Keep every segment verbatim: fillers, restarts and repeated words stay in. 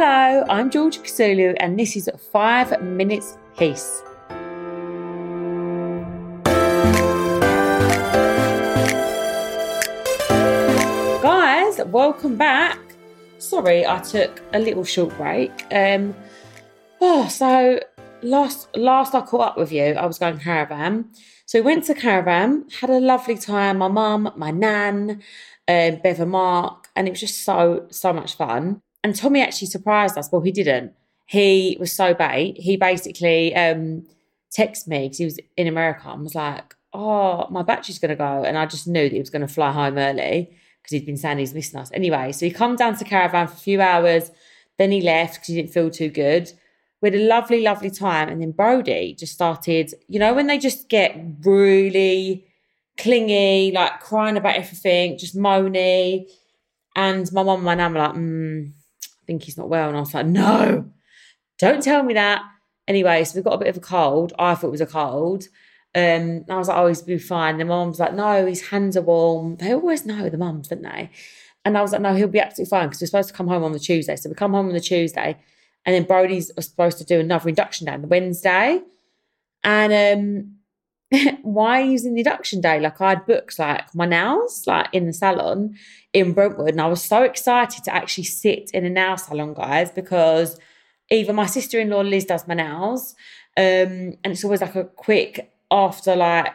Hello, I'm Georgia Casulu and this is Five Minutes Peace. Guys, welcome back. Sorry, I took a little short break. Um, oh, so last last I caught up with you, I was going caravan. So we went to caravan, had a lovely time. My mum, my nan, uh, Bev and Mark, and it was just so, so much fun. And Tommy actually surprised us. Well, he didn't. He was so bait. He basically um, texted me because he was in America and was like, oh, my battery's going to go. And I just knew that he was going to fly home early because he'd been saying he's missing us. Anyway, so he come down to caravan for a few hours. Then he left because he didn't feel too good. We had a lovely, lovely time. And then Brody just started, you know, when they just get really clingy, like crying about everything, just moany. And my mum and my nan were like, mm, think he's not well. And I was like, no, don't tell me that. Anyway, so we got a bit of a cold. I thought it was a cold. Um, and I was like, oh, he's be fine. And my mum's like, no, his hands are warm. They always know, the mums, don't they? And I was like, no, he'll be absolutely fine because we're supposed to come home on the Tuesday. So we come home on the Tuesday and then Brody's supposed to do another induction day on the Wednesday. And um, why is an induction day? Like I had booked like my nails like in the salon in Brentwood, and I was so excited to actually sit in a nail salon, guys, because either my sister-in-law Liz does my nails, um, and it's always like a quick after like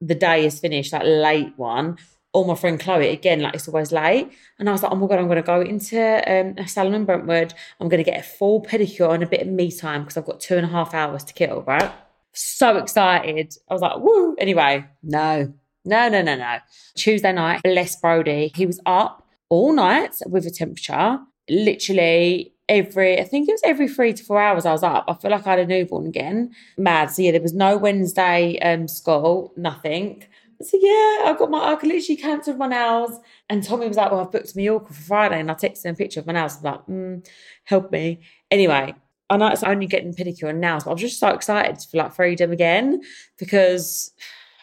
the day is finished, like late one, or my friend Chloe, again, like it's always late. And I was like, oh my God, I'm going to go into um, a salon in Brentwood. I'm going to get a full pedicure and a bit of me time because I've got two and a half hours to kill, right? So excited. I was like, woo. Anyway, no. No, no, no, no. Tuesday night, bless Brody. He was up all night with a temperature. Literally every, I think it was every three to four hours I was up. I feel like I had a newborn again. Mad. So yeah, there was no Wednesday um, school, nothing. So yeah, I got my, I literally cancelled my nails. And Tommy was like, well, I've booked Mallorca for Friday. And I texted him a picture of my nails. I'm like, mm, help me. Anyway, I know it's only getting pedicure and nails, but I was just so excited for like freedom again because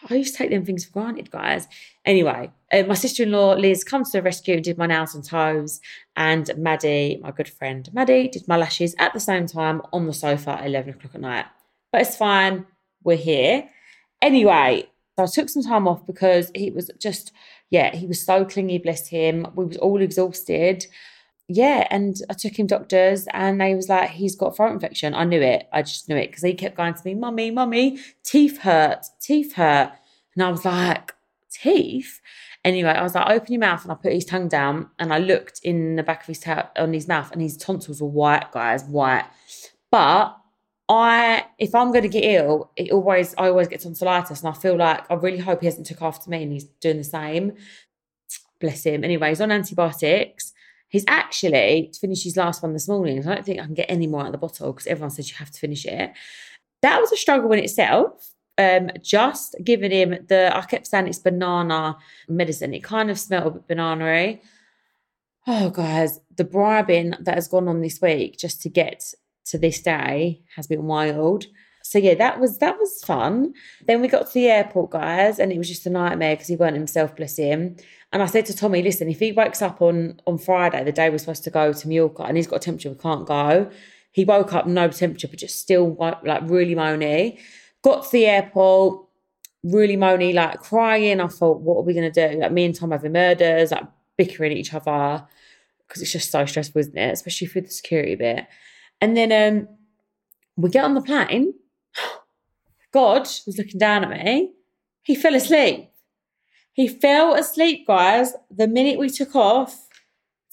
I used to take them things for granted, guys. Anyway, uh, my sister-in-law, Liz, comes to the rescue and did my nails and toes. And Maddie, my good friend Maddie, did my lashes at the same time on the sofa at eleven o'clock at night. But it's fine. We're here. Anyway, so I took some time off because he was just, yeah, he was so clingy, bless him. We was all exhausted. Yeah, and I took him doctors and they was like, he's got throat infection. I knew it. I just knew it because he kept going to me, mummy, mummy, teeth hurt, teeth hurt. And I was like, teeth? Anyway, I was like, open your mouth. And I put his tongue down and I looked in the back of his ta- on his mouth and his tonsils were white, guys, white. But I, if I'm going to get ill, it always I always get tonsillitis and I feel like I really hope he hasn't took after me and he's doing the same. Bless him. Anyway, he's on antibiotics. He's actually finished his last one this morning. I don't think I can get any more out of the bottle because everyone says you have to finish it. That was a struggle in itself. Um, just giving him the, I kept saying it's banana medicine. It kind of smelled a bit banana-y. Oh, guys, the bribing that has gone on this week just to get to this day has been wild. So, yeah, that was that was fun. Then we got to the airport, guys, and it was just a nightmare because he weren't himself, bless him. And I said to Tommy, listen, if he wakes up on, on Friday, the day we're supposed to go to Mallorca, and he's got a temperature, we can't go. He woke up, no temperature, but just still, like, really moany. Got to the airport, really moany, like, crying. I thought, what are we going to do? Like, me and Tom having murders, like, bickering at each other because it's just so stressful, isn't it? Especially through the security bit. And then um, we get on the plane. God was looking down at me. He fell asleep. He fell asleep, guys, the minute we took off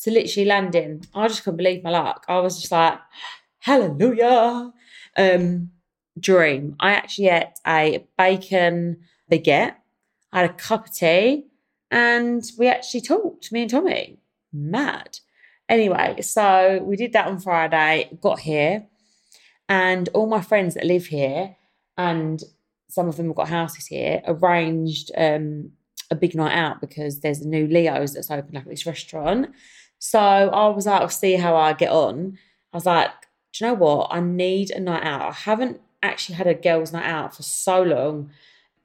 to literally landing. I just couldn't believe my luck. I was just like, hallelujah. Um, dream. I actually ate a bacon baguette. I had a cup of tea and we actually talked, me and Tommy. Mad. Anyway, so we did that on Friday, got here, and all my friends that live here, and some of them have got houses here, arranged um, a big night out because there's a new Leo's that's opened up at this restaurant. So I was like, I'll see how I get on. I was like, do you know what? I need a night out. I haven't actually had a girls' night out for so long.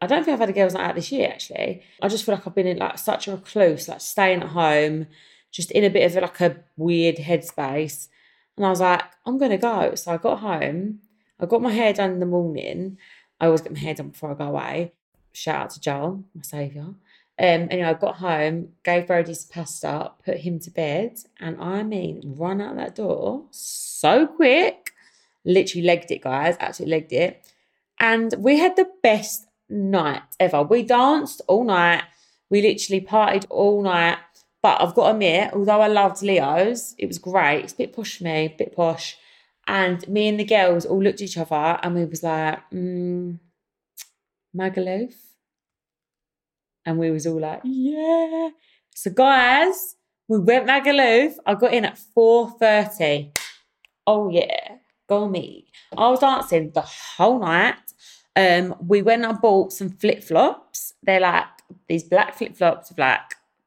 I don't think I've had a girls' night out this year, actually. I just feel like I've been in like such a recluse, like staying at home, just in a bit of like a weird headspace. And I was like, I'm going to go. So I got home. I got my hair done in the morning. I always get my hair done before I go away. Shout out to Joel, my saviour. Um, anyway, I got home, gave Brody his pasta, put him to bed, and I mean, run out that door so quick. Literally legged it, guys. Absolutely legged it. And we had the best night ever. We danced all night. We literally partied all night. But I've got to admit, although I loved Leo's, it was great. It's a bit posh for me, a bit posh. And me and the girls all looked at each other and we was like, mm, Magaluf. And we was all like, yeah. So guys, we went Magaluf. I got in at four thirty. Oh yeah, go me. I was dancing the whole night. Um, we went and bought some flip-flops. They're like these black flip-flops with like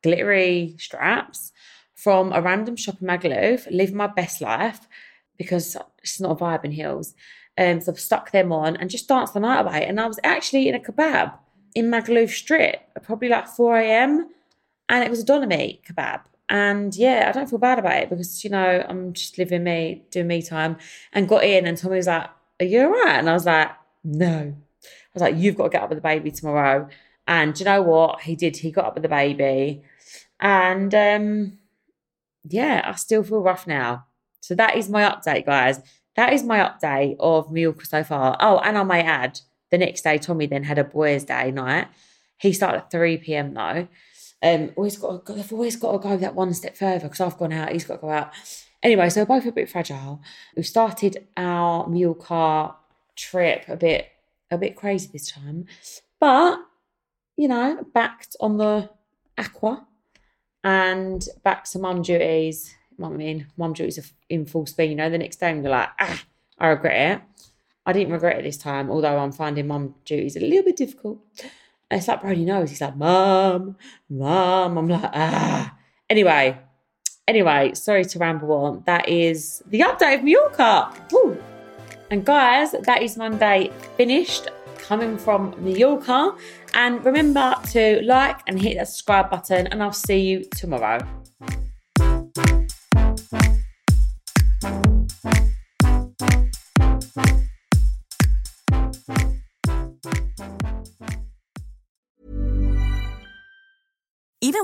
glittery straps from a random shop in Magaluf. Live my best life. Because it's not a vibe in heels. Um, so I've stuck them on and just danced the night away. And I was actually in a kebab in Magaluf Strip at probably like four a.m. And it was a Donomy kebab. And yeah, I don't feel bad about it because, you know, I'm just living me, doing me time. And got in and Tommy was like, are you all right? And I was like, no. I was like, you've got to get up with the baby tomorrow. And do you know what? He did. He got up with the baby. And um, yeah, I still feel rough now. So that is my update, guys. That is my update of Mallorca so far. Oh, and I may add, the next day, Tommy then had a boys' day night. He started at three p.m. though. Um, always got. I've always got to go that one step further because I've gone out. He's got to go out. Anyway, so we're both a bit fragile. We started our Mallorca trip a bit, a bit crazy this time, but you know, backed on the aqua and back to mum duties. I mean, mum duties are in full swing, you know. The next day I'm like, ah, I regret it. I didn't regret it this time, although I'm finding mum duties a little bit difficult. And it's like Brody knows. He's like, mum, mum. I'm like, ah. Anyway, anyway, sorry to ramble on. That is the update of Mallorca. Woo. And guys, that is Monday finished, coming from Mallorca. And remember to like and hit that subscribe button, and I'll see you tomorrow. Even